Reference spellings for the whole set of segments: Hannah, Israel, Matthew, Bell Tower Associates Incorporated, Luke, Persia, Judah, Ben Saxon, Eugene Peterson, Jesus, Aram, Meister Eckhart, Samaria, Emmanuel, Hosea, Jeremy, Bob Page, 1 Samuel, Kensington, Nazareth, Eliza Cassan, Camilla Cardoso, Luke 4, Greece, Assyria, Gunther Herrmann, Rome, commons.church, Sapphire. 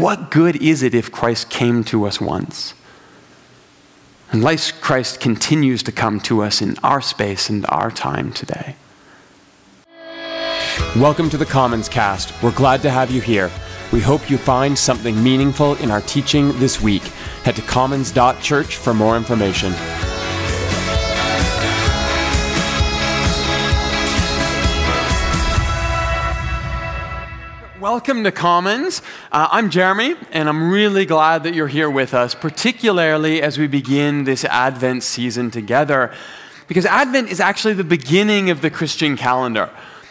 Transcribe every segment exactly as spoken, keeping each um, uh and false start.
what good is it if Christ came to us once? Unless Christ continues to come to us in our space and our time today. Welcome to the Commons Cast. We're glad to have you here. We hope you find something meaningful in our teaching this week. Head to commons dot church for more information. Welcome to Commons. Uh, I'm Jeremy, and I'm really glad that you're here with us, particularly as we begin this Advent season together, because Advent is actually the beginning of the Christian calendar.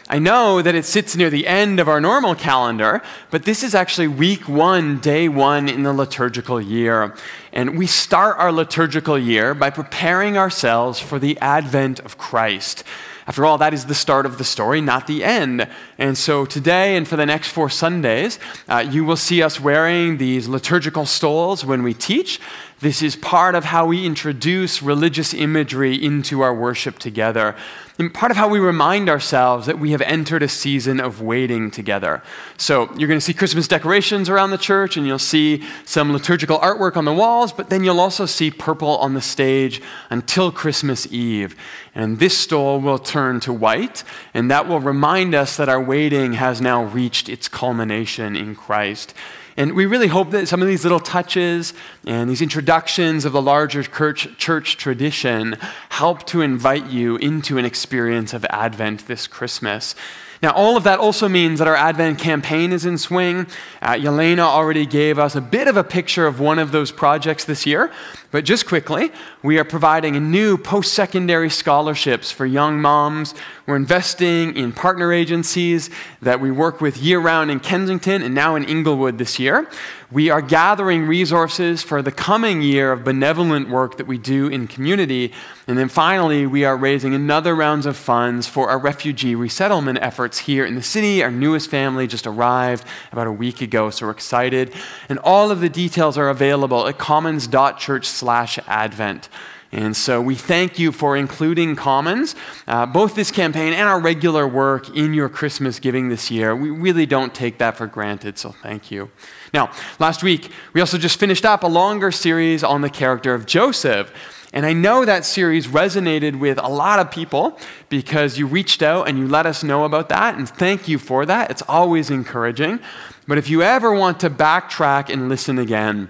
I know that it sits near the end of our normal calendar, but this is actually week one, day one in the liturgical year. And we start our liturgical year by preparing ourselves for the advent of Christ. After all, that is the start of the story, not the end. And so today and for the next four Sundays, uh, you will see us wearing these liturgical stoles when we teach. This is part of how we introduce religious imagery into our worship together, and part of how we remind ourselves that we have entered a season of waiting together. So you're going to see Christmas decorations around the church, and you'll see some liturgical artwork on the walls, but then you'll also see purple on the stage until Christmas Eve. And this stole will turn to white, and that will remind us that our waiting has now reached its culmination in Christ. And we really hope that some of these little touches and these introductions of the larger church, church tradition help to invite you into an experience of Advent this Christmas. Now, all of that also means that our Advent campaign is in swing. Uh, Yelena already gave us a bit of a picture of one of those projects this year, but just quickly, we are providing new post-secondary scholarships for young moms. We're investing in partner agencies that we work with year-round in Kensington and now in Inglewood this year. We are gathering resources for the coming year of benevolent work that we do in community. And then finally, we are raising another round of funds for our refugee resettlement efforts here in the city. Our newest family just arrived about a week ago, so we're excited. And all of the details are available at commons dot church slash advent. And so we thank you for including Commons, uh, both this campaign and our regular work in your Christmas giving this year. We really don't take that for granted, so thank you. Now, last week, we also just finished up a longer series on the character of Joseph. And I know that series resonated with a lot of people because you reached out and you let us know about that, and thank you for that. It's always encouraging. But if you ever want to backtrack and listen again,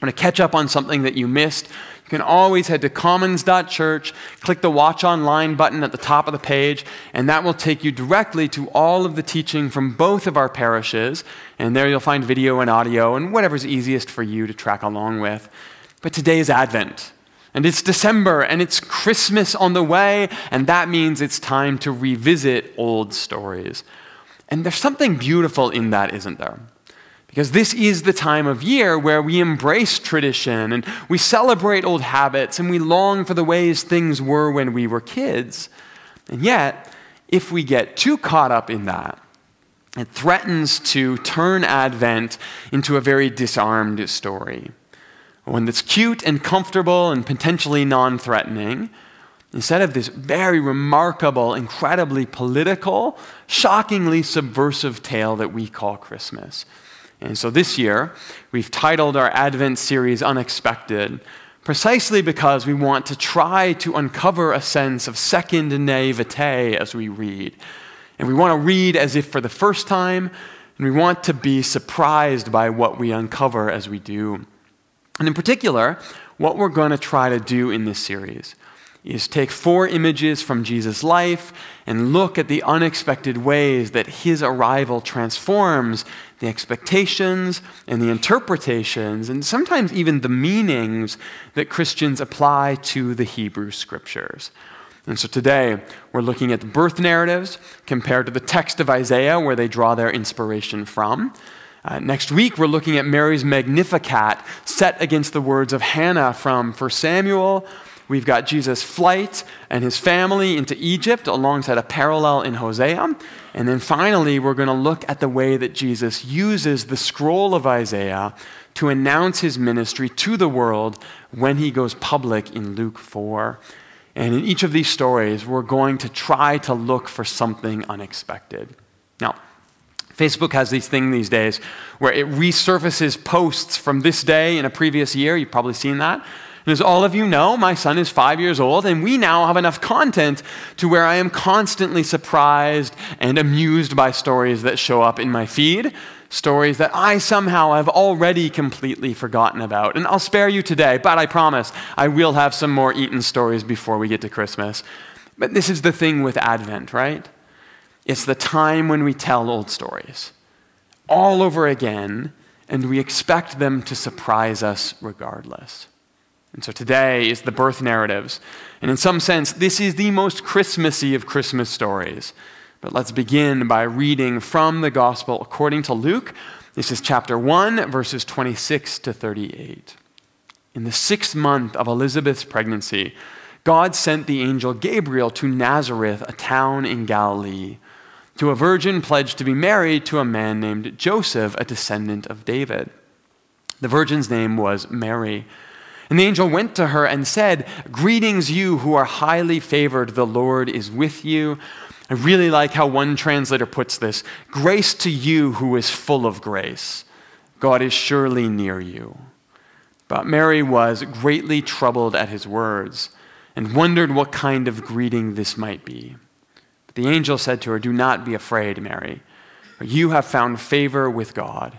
want to catch up on something that you missed, you can always head to commons dot church, click the Watch Online button at the top of the page, and that will take you directly to all of the teaching from both of our parishes, and there you'll find video and audio and whatever's easiest for you to track along with. But today is Advent, and it's December, and it's Christmas on the way, and that means it's time to revisit old stories. And there's something beautiful in that, isn't there? Because this is the time of year where we embrace tradition and we celebrate old habits and we long for the ways things were when we were kids. And yet, if we get too caught up in that, it threatens to turn Advent into a very disarmed story. One that's cute and comfortable and potentially non-threatening, instead of this very remarkable, incredibly political, shockingly subversive tale that we call Christmas. And so this year, we've titled our Advent series Unexpected, precisely because we want to try to uncover a sense of second naivete as we read. And we want to read as if for the first time, and we want to be surprised by what we uncover as we do. And in particular, what we're going to try to do in this series is take four images from Jesus' life and look at the unexpected ways that his arrival transforms the expectations and the interpretations and sometimes even the meanings that Christians apply to the Hebrew Scriptures. And so today, we're looking at the birth narratives compared to the text of Isaiah where they draw their inspiration from. Uh, next week, we're looking at Mary's Magnificat set against the words of Hannah from First Samuel. We've got Jesus' flight and his family into Egypt alongside a parallel in Hosea. And then finally, we're going to look at the way that Jesus uses the scroll of Isaiah to announce his ministry to the world when he goes public in Luke four. And in each of these stories, we're going to try to look for something unexpected. Now, Facebook has these things these days where it resurfaces posts from this day in a previous year. You've probably seen that. And as all of you know, my son is five years old, and we now have enough content to where I am constantly surprised and amused by stories that show up in my feed, stories that I somehow have already completely forgotten about. And I'll spare you today, but I promise I will have some more Eaton stories before we get to Christmas. But this is the thing with Advent, right? It's the time when we tell old stories all over again, and we expect them to surprise us regardless. And so today is the birth narratives. And in some sense, this is the most Christmassy of Christmas stories. But let's begin by reading from the Gospel according to Luke. This is chapter one, verses twenty-six to thirty-eight. In the sixth month of Elizabeth's pregnancy, God sent the angel Gabriel to Nazareth, a town in Galilee, to a virgin pledged to be married to a man named Joseph, a descendant of David. The virgin's name was Mary. And the angel went to her and said, "Greetings, you who are highly favored, the Lord is with you." I really like how one translator puts this: "Grace to you who is full of grace. God is surely near you." But Mary was greatly troubled at his words and wondered what kind of greeting this might be. But the angel said to her, "Do not be afraid, Mary, for you have found favor with God.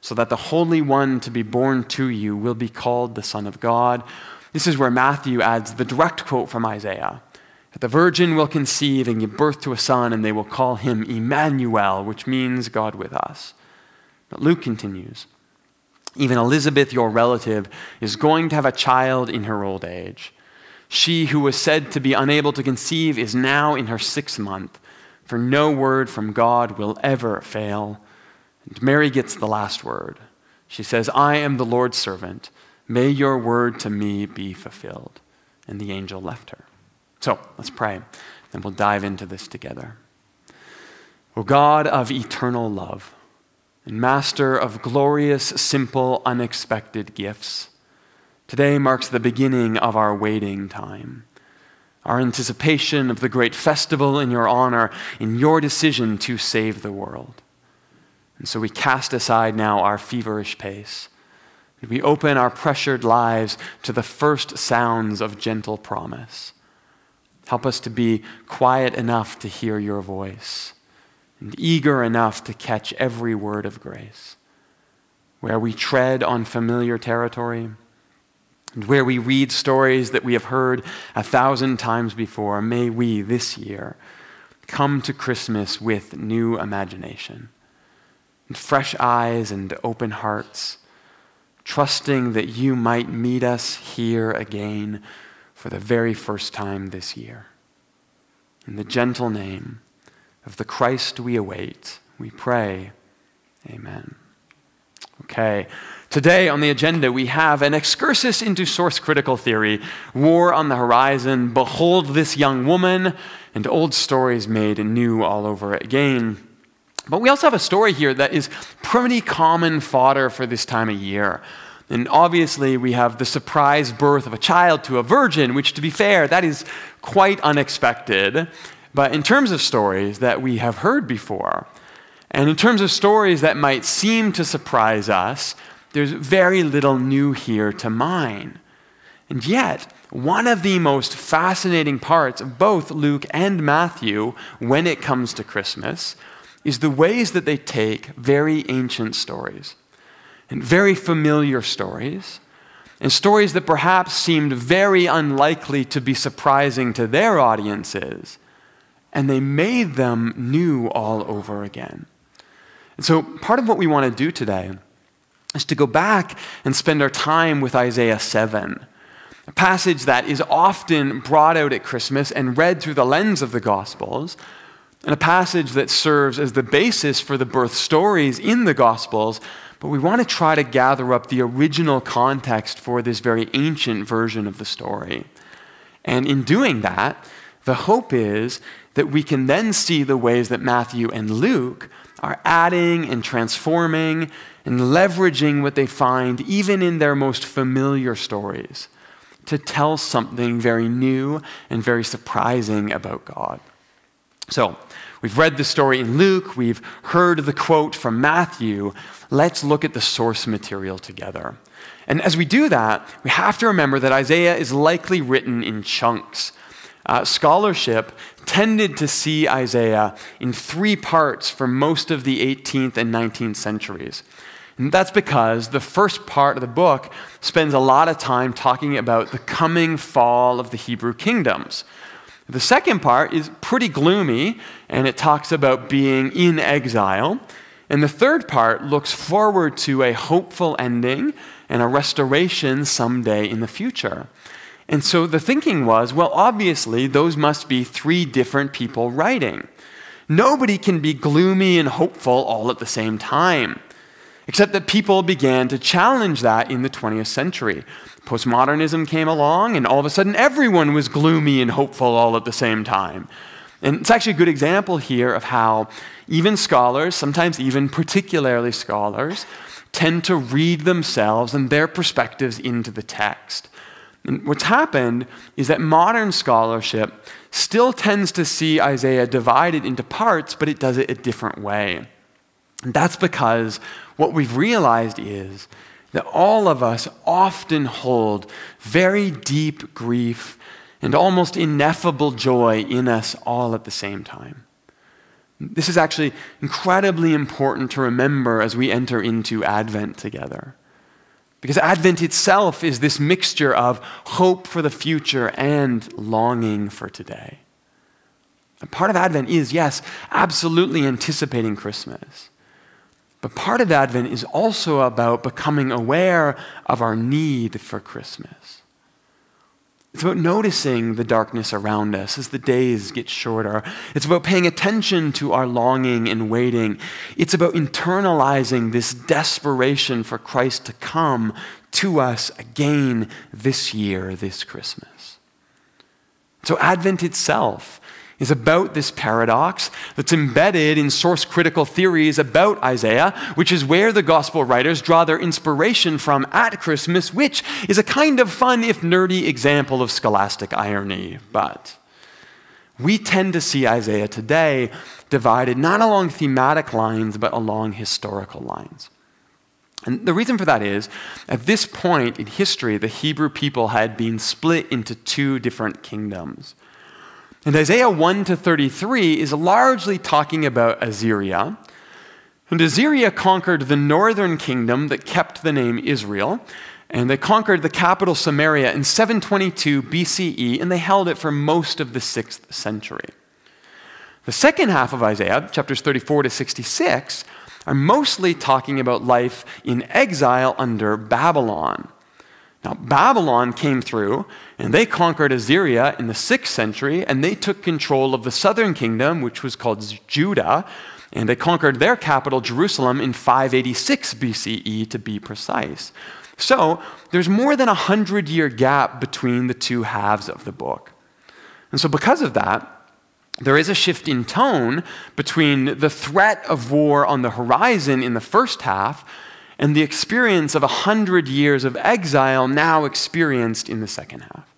So that the Holy One to be born to you will be called the Son of God." This is where Matthew adds the direct quote from Isaiah, that the virgin will conceive and give birth to a son, and they will call him Emmanuel, which means God with us. But Luke continues, "Even Elizabeth, your relative, is going to have a child in her old age. She who was said to be unable to conceive is now in her sixth month, for no word from God will ever fail." Mary gets the last word. She says, "I am the Lord's servant. May your word to me be fulfilled." And the angel left her. So let's pray, and we'll dive into this together. O God of eternal love, and master of glorious, simple, unexpected gifts, today marks the beginning of our waiting time, our anticipation of the great festival in your honor, in your decision to save the world. And so we cast aside now our feverish pace, and we open our pressured lives to the first sounds of gentle promise. Help us to be quiet enough to hear your voice and eager enough to catch every word of grace. Where we tread on familiar territory and where we read stories that we have heard a thousand times before, may we this year come to Christmas with new imagination and fresh eyes and open hearts, trusting that you might meet us here again for the very first time this year. In the gentle name of the Christ we await, we pray, amen. Okay, today on the agenda we have an excursus into source critical theory, war on the horizon, behold this young woman, and old stories made new all over again. But we also have a story here that is pretty common fodder for this time of year. And obviously we have the surprise birth of a child to a virgin, which, to be fair, that is quite unexpected. But in terms of stories that we have heard before, and in terms of stories that might seem to surprise us, there's very little new here to mine. And yet, one of the most fascinating parts of both Luke and Matthew when it comes to Christmas is the ways that they take very ancient stories and very familiar stories and stories that perhaps seemed very unlikely to be surprising to their audiences, and they made them new all over again. And so part of what we want to do today is to go back and spend our time with Isaiah seven, a passage that is often brought out at Christmas and read through the lens of the Gospels, and a passage that serves as the basis for the birth stories in the Gospels, But we want to try to gather up the original context for this very ancient version of the story. And in doing that, the hope is that we can then see the ways that Matthew and Luke are adding and transforming and leveraging what they find even in their most familiar stories to tell something very new and very surprising about God. So we've read the story in Luke, we've heard the quote from Matthew. Let's look at the source material together. And as we do that, we have to remember that Isaiah is likely written in chunks. Uh, scholarship tended to see Isaiah in three parts for most of the eighteenth and nineteenth centuries. And that's because the first part of the book spends a lot of time talking about the coming fall of the Hebrew kingdoms. The second part is pretty gloomy, and it talks about being in exile. And the third part looks forward to a hopeful ending and a restoration someday in the future. And so the thinking was, well, obviously, those must be three different people writing. Nobody can be gloomy and hopeful all at the same time, except that people began to challenge that in the twentieth century. Postmodernism came along, and all of a sudden, everyone was gloomy and hopeful all at the same time. And it's actually a good example here of how even scholars, sometimes even particularly scholars, tend to read themselves and their perspectives into the text. And what's happened is that modern scholarship still tends to see Isaiah divided into parts, but it does it a different way. And that's because what we've realized is that all of us often hold very deep grief and almost ineffable joy in us all at the same time. This is actually incredibly important to remember as we enter into Advent together. Because Advent itself is this mixture of hope for the future and longing for today. And part of Advent is, yes, absolutely anticipating Christmas. But part of Advent is also about becoming aware of our need for Christmas. It's about noticing the darkness around us as the days get shorter. It's about paying attention to our longing and waiting. It's about internalizing this desperation for Christ to come to us again this year, this Christmas. So Advent itself is about this paradox that's embedded in source critical theories about Isaiah, which is where the gospel writers draw their inspiration from at Christmas, which is a kind of fun, if nerdy, example of scholastic irony. But we tend to see Isaiah today divided not along thematic lines, but along historical lines. And the reason for that is, at this point in history, the Hebrew people had been split into two different kingdoms. And Isaiah one to thirty-three is largely talking about Assyria. And Assyria conquered the northern kingdom that kept the name Israel. And they conquered the capital Samaria in seven twenty-two B C E, and they held it for most of the sixth century. The second half of Isaiah, chapters thirty-four to sixty-six, are mostly talking about life in exile under Babylon. Now, Babylon came through, and they conquered Assyria in the sixth century, and they took control of the southern kingdom, which was called Judah, and they conquered their capital, Jerusalem, in five eighty-six B C E, to be precise. So, there's more than a hundred-year gap between the two halves of the book. And so because of that, there is a shift in tone between the threat of war on the horizon in the first half and the experience of a hundred years of exile now experienced in the second half.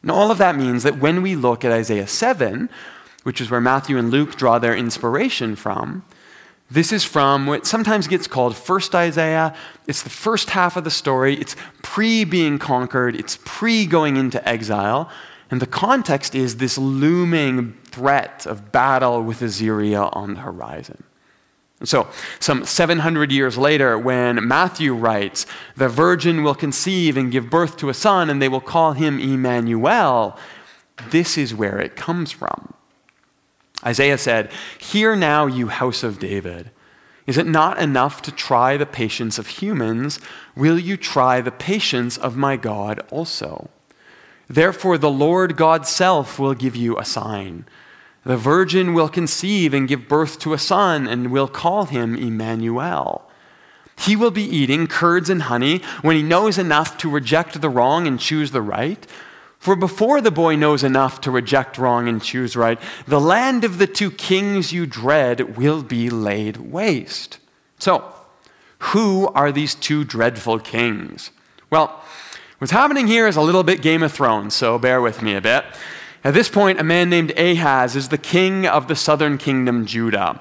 And all of that means that when we look at Isaiah seven, which is where Matthew and Luke draw their inspiration from, this is from what sometimes gets called First Isaiah. It's the first half of the story. It's pre-being conquered. It's pre-going into exile. And the context is this looming threat of battle with Assyria on the horizon. So, some seven hundred years later, when Matthew writes, "The virgin will conceive and give birth to a son, and they will call him Emmanuel," this is where it comes from. Isaiah said, "Hear now, you house of David. Is it not enough to try the patience of humans? Will you try the patience of my God also? Therefore, the Lord God's self will give you a sign. The virgin will conceive and give birth to a son and will call him Emmanuel. He will be eating curds and honey when he knows enough to reject the wrong and choose the right. For before the boy knows enough to reject wrong and choose right, the land of the two kings you dread will be laid waste. So, who are these two dreadful kings? Well, what's happening here is a little bit Game of Thrones, so bear with me a bit. At this point, a man named Ahaz is the king of the southern kingdom, Judah.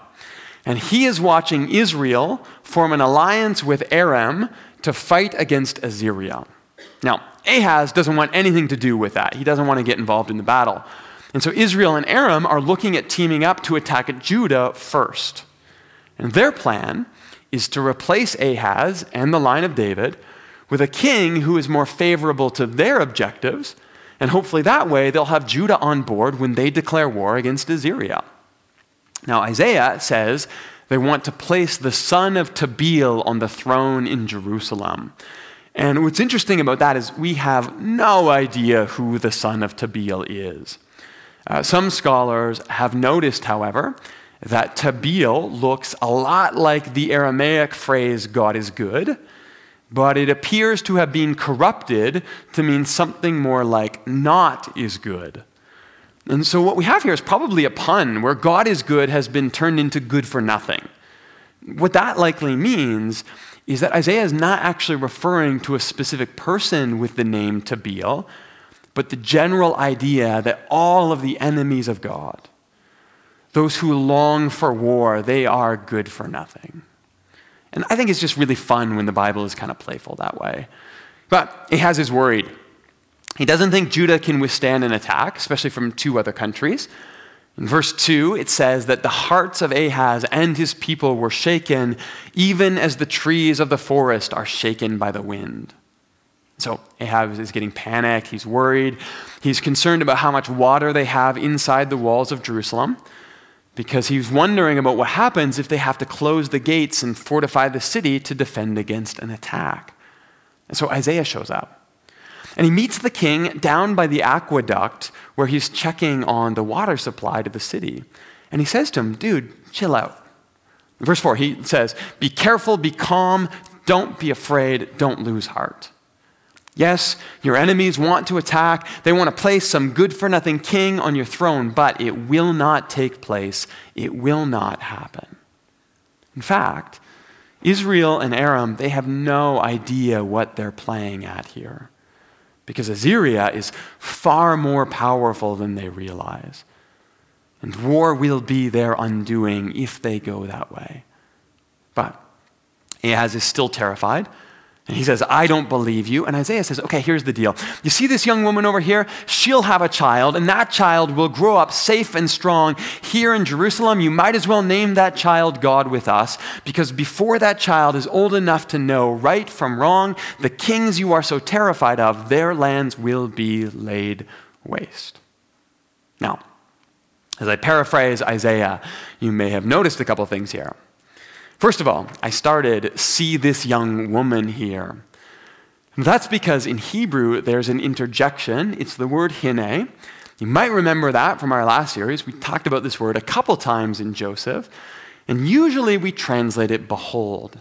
And he is watching Israel form an alliance with Aram to fight against Assyria. Now, Ahaz doesn't want anything to do with that. He doesn't want to get involved in the battle. And so Israel and Aram are looking at teaming up to attack Judah first. And their plan is to replace Ahaz and the line of David with a king who is more favorable to their objectives, and hopefully that way they'll have Judah on board when they declare war against Assyria. Now, Isaiah says they want to place the son of Tabeel on the throne in Jerusalem. And what's interesting about that is we have no idea who the son of Tabeel is. Uh, some scholars have noticed, however, that Tabeel looks a lot like the Aramaic phrase, God is good, but it appears to have been corrupted to mean something more like not is good. And so what we have here is probably a pun where God is good has been turned into good for nothing. What that likely means is that Isaiah is not actually referring to a specific person with the name Tabeel, but the general idea that all of the enemies of God, those who long for war, they are good for nothing. And I think it's just really fun when the Bible is kind of playful that way. But Ahaz is worried. He doesn't think Judah can withstand an attack, especially from two other countries. In verse two, it says that the hearts of Ahaz and his people were shaken, even as the trees of the forest are shaken by the wind. So Ahaz is getting panicked. He's worried. He's concerned about how much water they have inside the walls of Jerusalem, because he's wondering about what happens if they have to close the gates and fortify the city to defend against an attack. And so Isaiah shows up. And he meets the king down by the aqueduct where he's checking on the water supply to the city. And he says to him, dude, chill out. In verse four, he says, be careful, be calm, don't be afraid, don't lose heart. Yes, your enemies want to attack. They want to place some good-for-nothing king on your throne, but it will not take place. It will not happen. In fact, Israel and Aram, they have no idea what they're playing at here, because Assyria is far more powerful than they realize. And war will be their undoing if they go that way. But Ahaz is still terrified. And he says, I don't believe you. And Isaiah says, okay, here's the deal. You see this young woman over here? She'll have a child, and that child will grow up safe and strong here in Jerusalem. You might as well name that child God with us, because before that child is old enough to know right from wrong, the kings you are so terrified of, their lands will be laid waste. Now, as I paraphrase Isaiah, you may have noticed a couple things here. First of all, I started, see this young woman here. And that's because in Hebrew, there's an interjection. It's the word hine. You might remember that from our last series. We talked about this word a couple times in Joseph. And usually we translate it behold.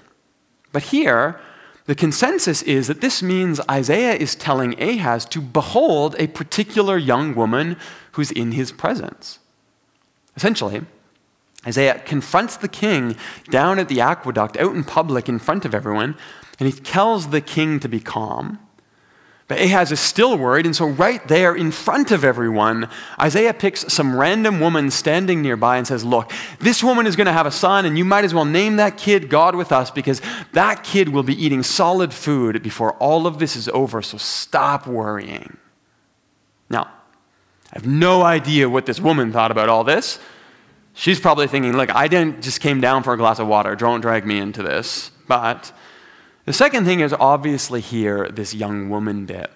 But here, the consensus is that this means Isaiah is telling Ahaz to behold a particular young woman who's in his presence. Essentially, Isaiah confronts the king down at the aqueduct, out in public in front of everyone, and he tells the king to be calm. But Ahaz is still worried, and so right there in front of everyone, Isaiah picks some random woman standing nearby and says, look, this woman is going to have a son, and you might as well name that kid God with us, because that kid will be eating solid food before all of this is over, so stop worrying. Now, I have no idea what this woman thought about all this. She's probably thinking, look, I didn't just came down for a glass of water. Don't drag me into this. But the second thing is obviously here, this young woman bit.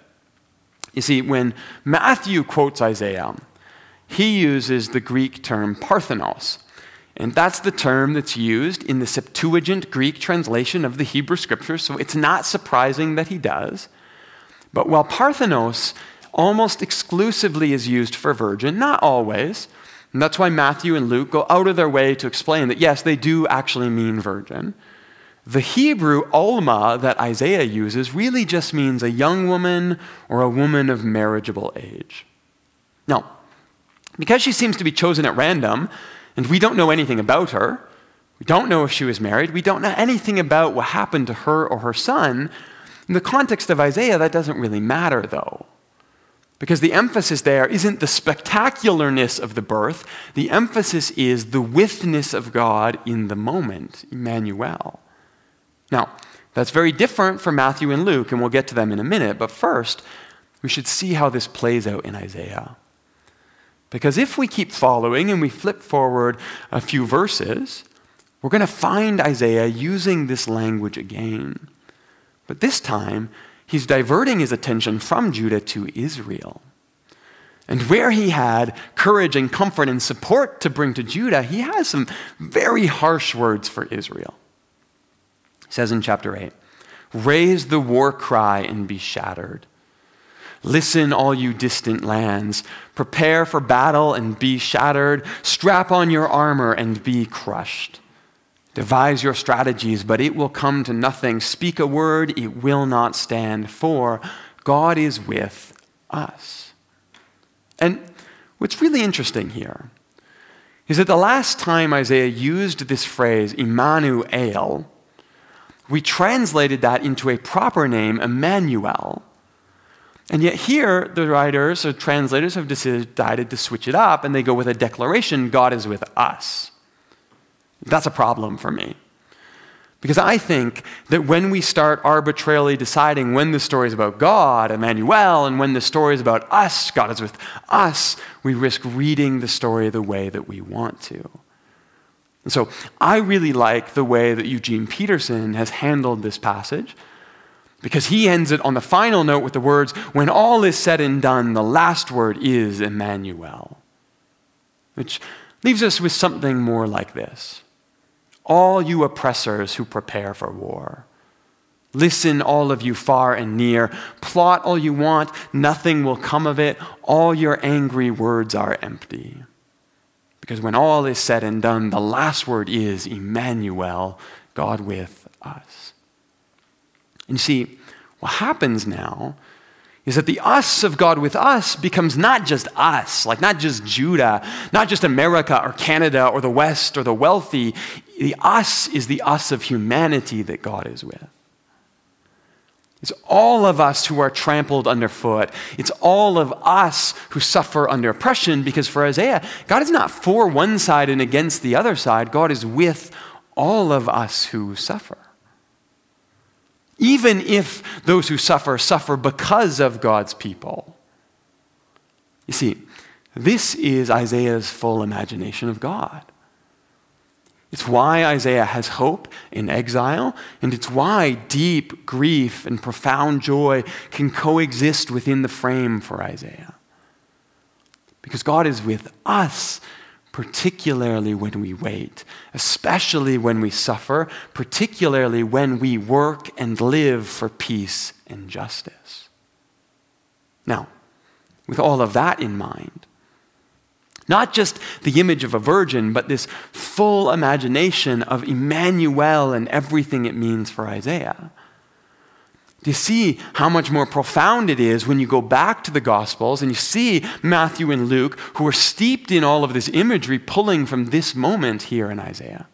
You see, when Matthew quotes Isaiah, he uses the Greek term parthenos. And that's the term that's used in the Septuagint Greek translation of the Hebrew Scriptures. So it's not surprising that he does. But while parthenos almost exclusively is used for virgin, not always, and that's why Matthew and Luke go out of their way to explain that, yes, they do actually mean virgin. The Hebrew Alma that Isaiah uses really just means a young woman or a woman of marriageable age. Now, because she seems to be chosen at random, and we don't know anything about her, we don't know if she was married, we don't know anything about what happened to her or her son, in the context of Isaiah, that doesn't really matter, though. Because the emphasis there isn't the spectacularness of the birth, the emphasis is the withness of God in the moment, Emmanuel. Now, that's very different from Matthew and Luke, and we'll get to them in a minute, but first, we should see how this plays out in Isaiah. Because if we keep following and we flip forward a few verses, we're going to find Isaiah using this language again. But this time, he's diverting his attention from Judah to Israel. And where he had courage and comfort and support to bring to Judah, he has some very harsh words for Israel. He says in chapter eight, "Raise the war cry and be shattered. Listen, all you distant lands. Prepare for battle and be shattered. Strap on your armor and be crushed. Devise your strategies, but it will come to nothing. Speak a word, it will not stand, for God is with us." And what's really interesting here is that the last time Isaiah used this phrase, Emmanuel, we translated that into a proper name, Emmanuel. And yet here, the writers or translators have decided to switch it up, and they go with a declaration, God is with us. That's a problem for me. Because I think that when we start arbitrarily deciding when the story is about God, Emmanuel, and when the story is about us, God is with us, we risk reading the story the way that we want to. And so I really like the way that Eugene Peterson has handled this passage, because he ends it on the final note with the words, "When all is said and done, the last word is Emmanuel," which leaves us with something more like this. "All you oppressors who prepare for war, listen, all of you far and near, plot all you want, nothing will come of it, all your angry words are empty. Because when all is said and done, the last word is Emmanuel, God with us." And you see, what happens now is that the us of God with us becomes not just us, like not just Judah, not just America or Canada or the West or the wealthy. The us is the us of humanity that God is with. It's all of us who are trampled underfoot. It's all of us who suffer under oppression, because for Isaiah, God is not for one side and against the other side. God is with all of us who suffer. Even if those who suffer, suffer because of God's people. You see, this is Isaiah's full imagination of God. It's why Isaiah has hope in exile, and it's why deep grief and profound joy can coexist within the frame for Isaiah. Because God is with us, particularly when we wait, especially when we suffer, particularly when we work and live for peace and justice. Now, with all of that in mind, not just the image of a virgin, but this full imagination of Emmanuel and everything it means for Isaiah, do you see how much more profound it is when you go back to the Gospels and you see Matthew and Luke, who are steeped in all of this imagery, pulling from this moment here in Isaiah?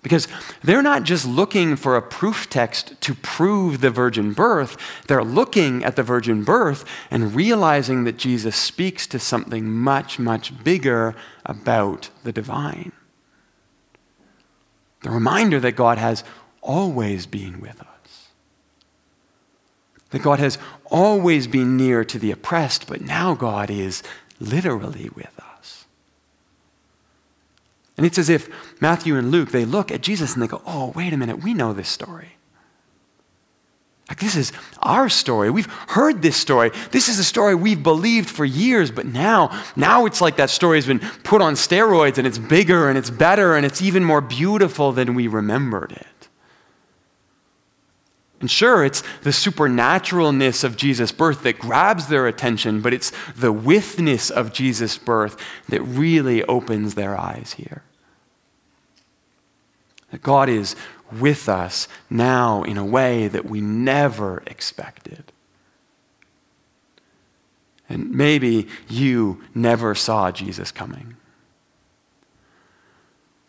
Because they're not just looking for a proof text to prove the virgin birth. They're looking at the virgin birth and realizing that Jesus speaks to something much, much bigger about the divine. The reminder that God has always been with us. That God has always been near to the oppressed, but now God is literally with us. And it's as if Matthew and Luke, they look at Jesus and they go, "Oh, wait a minute, we know this story. Like, this is our story. We've heard this story. This is a story we've believed for years, but now, now it's like that story has been put on steroids, and it's bigger and it's better and it's even more beautiful than we remembered it." And sure, it's the supernaturalness of Jesus' birth that grabs their attention, but it's the withness of Jesus' birth that really opens their eyes here. That God is with us now in a way that we never expected. And maybe you never saw Jesus coming.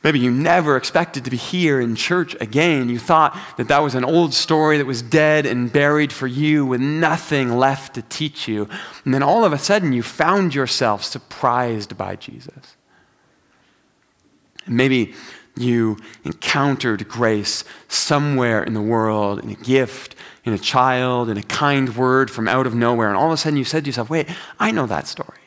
Maybe you never expected to be here in church again. You thought that that was an old story that was dead and buried for you with nothing left to teach you. And then all of a sudden you found yourself surprised by Jesus. And maybe you encountered grace somewhere in the world, in a gift, in a child, in a kind word from out of nowhere. And all of a sudden you said to yourself, wait, I know that story.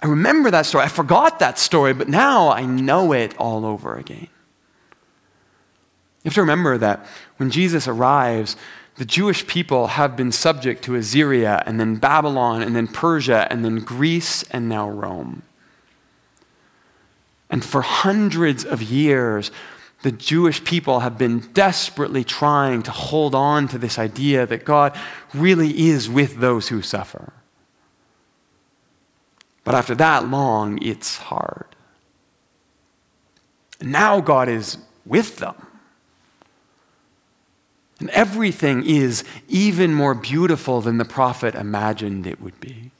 I remember that story. I forgot that story, but now I know it all over again. You have to remember that when Jesus arrives, the Jewish people have been subject to Assyria and then Babylon and then Persia and then Greece and now Rome. And for hundreds of years, the Jewish people have been desperately trying to hold on to this idea that God really is with those who suffer. But after that long, it's hard. And now God is with them. And everything is even more beautiful than the prophet imagined it would be.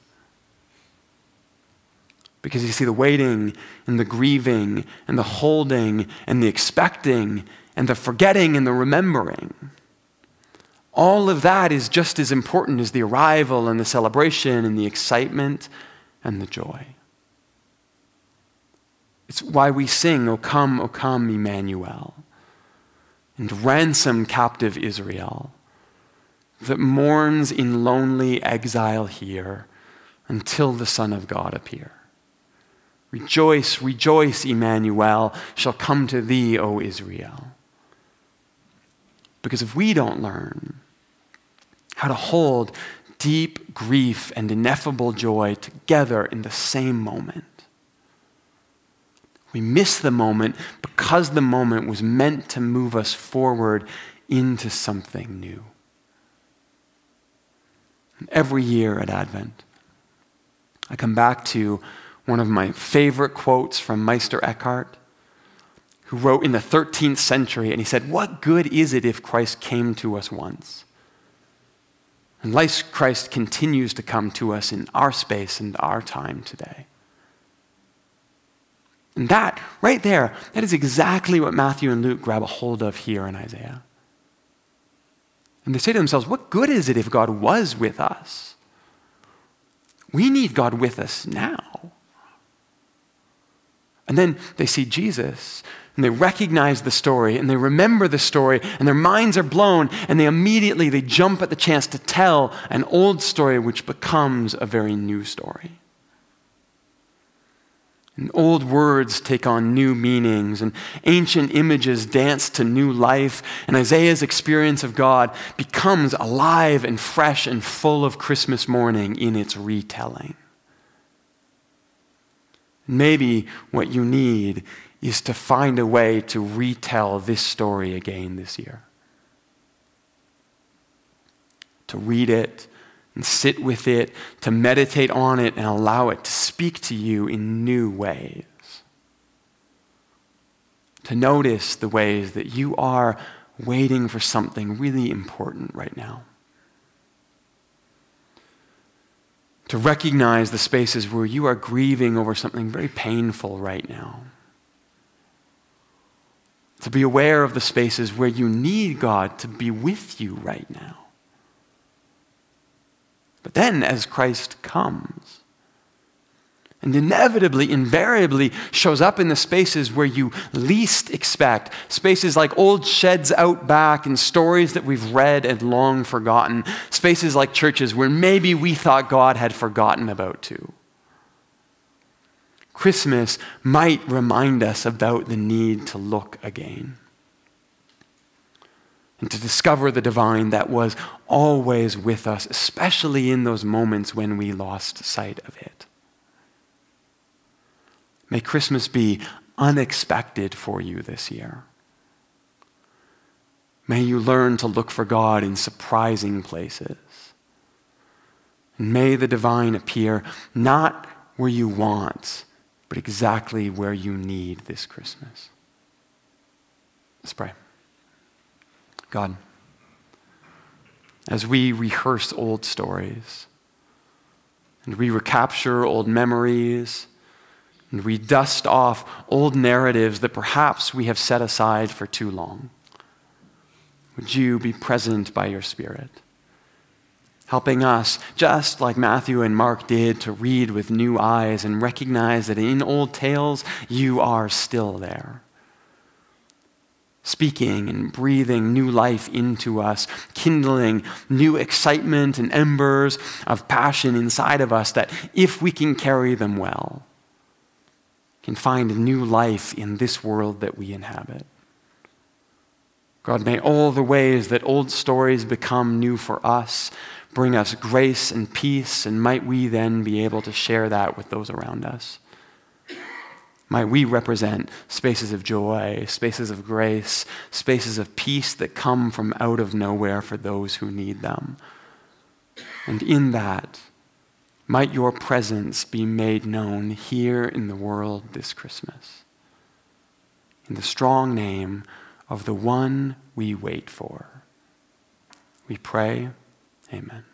Because you see, the waiting and the grieving and the holding and the expecting and the forgetting and the remembering, all of that is just as important as the arrival and the celebration and the excitement and the joy. It's why we sing, O come, O come, Emmanuel, and ransom captive Israel that mourns in lonely exile here until the Son of God appear. Rejoice, rejoice, Emmanuel, shall come to thee, O Israel. Because if we don't learn how to hold deep grief and ineffable joy together in the same moment, we miss the moment because the moment was meant to move us forward into something new. And every year at Advent, I come back to one of my favorite quotes from Meister Eckhart, who wrote in the thirteenth century, and he said, "What good is it if Christ came to us once?" Unless Christ continues to come to us in our space and our time today. And that, right there, that is exactly what Matthew and Luke grab a hold of here in Isaiah. And they say to themselves, what good is it if God was with us? We need God with us now. And then they see Jesus, and they recognize the story, and they remember the story, and their minds are blown, and they immediately, they jump at the chance to tell an old story which becomes a very new story. And old words take on new meanings, and ancient images dance to new life, and Isaiah's experience of God becomes alive and fresh and full of Christmas morning in its retelling. Maybe what you need is to find a way to retell this story again this year. To read it and sit with it, to meditate on it and allow it to speak to you in new ways. To notice the ways that you are waiting for something really important right now. To recognize the spaces where you are grieving over something very painful right now. To be aware of the spaces where you need God to be with you right now. But then as Christ comes and inevitably, invariably shows up in the spaces where you least expect, spaces like old sheds out back and stories that we've read and long forgotten, spaces like churches where maybe we thought God had forgotten about too. Christmas might remind us about the need to look again and to discover the divine that was always with us, especially in those moments when we lost sight of it. May Christmas be unexpected for you this year. May you learn to look for God in surprising places. And may the divine appear not where you want, but exactly where you need this Christmas. Let's pray. God, as we rehearse old stories, and we recapture old memories, and we dust off old narratives that perhaps we have set aside for too long, would you be present by your Spirit, helping us, just like Matthew and Mark did, to read with new eyes and recognize that in old tales, you are still there, speaking and breathing new life into us, kindling new excitement and embers of passion inside of us that, if we can carry them well, can find new life in this world that we inhabit. God, may all the ways that old stories become new for us bring us grace and peace, and might we then be able to share that with those around us. Might we represent spaces of joy, spaces of grace, spaces of peace that come from out of nowhere for those who need them. And in that, might your presence be made known here in the world this Christmas. In the strong name of the one we wait for, we pray, amen.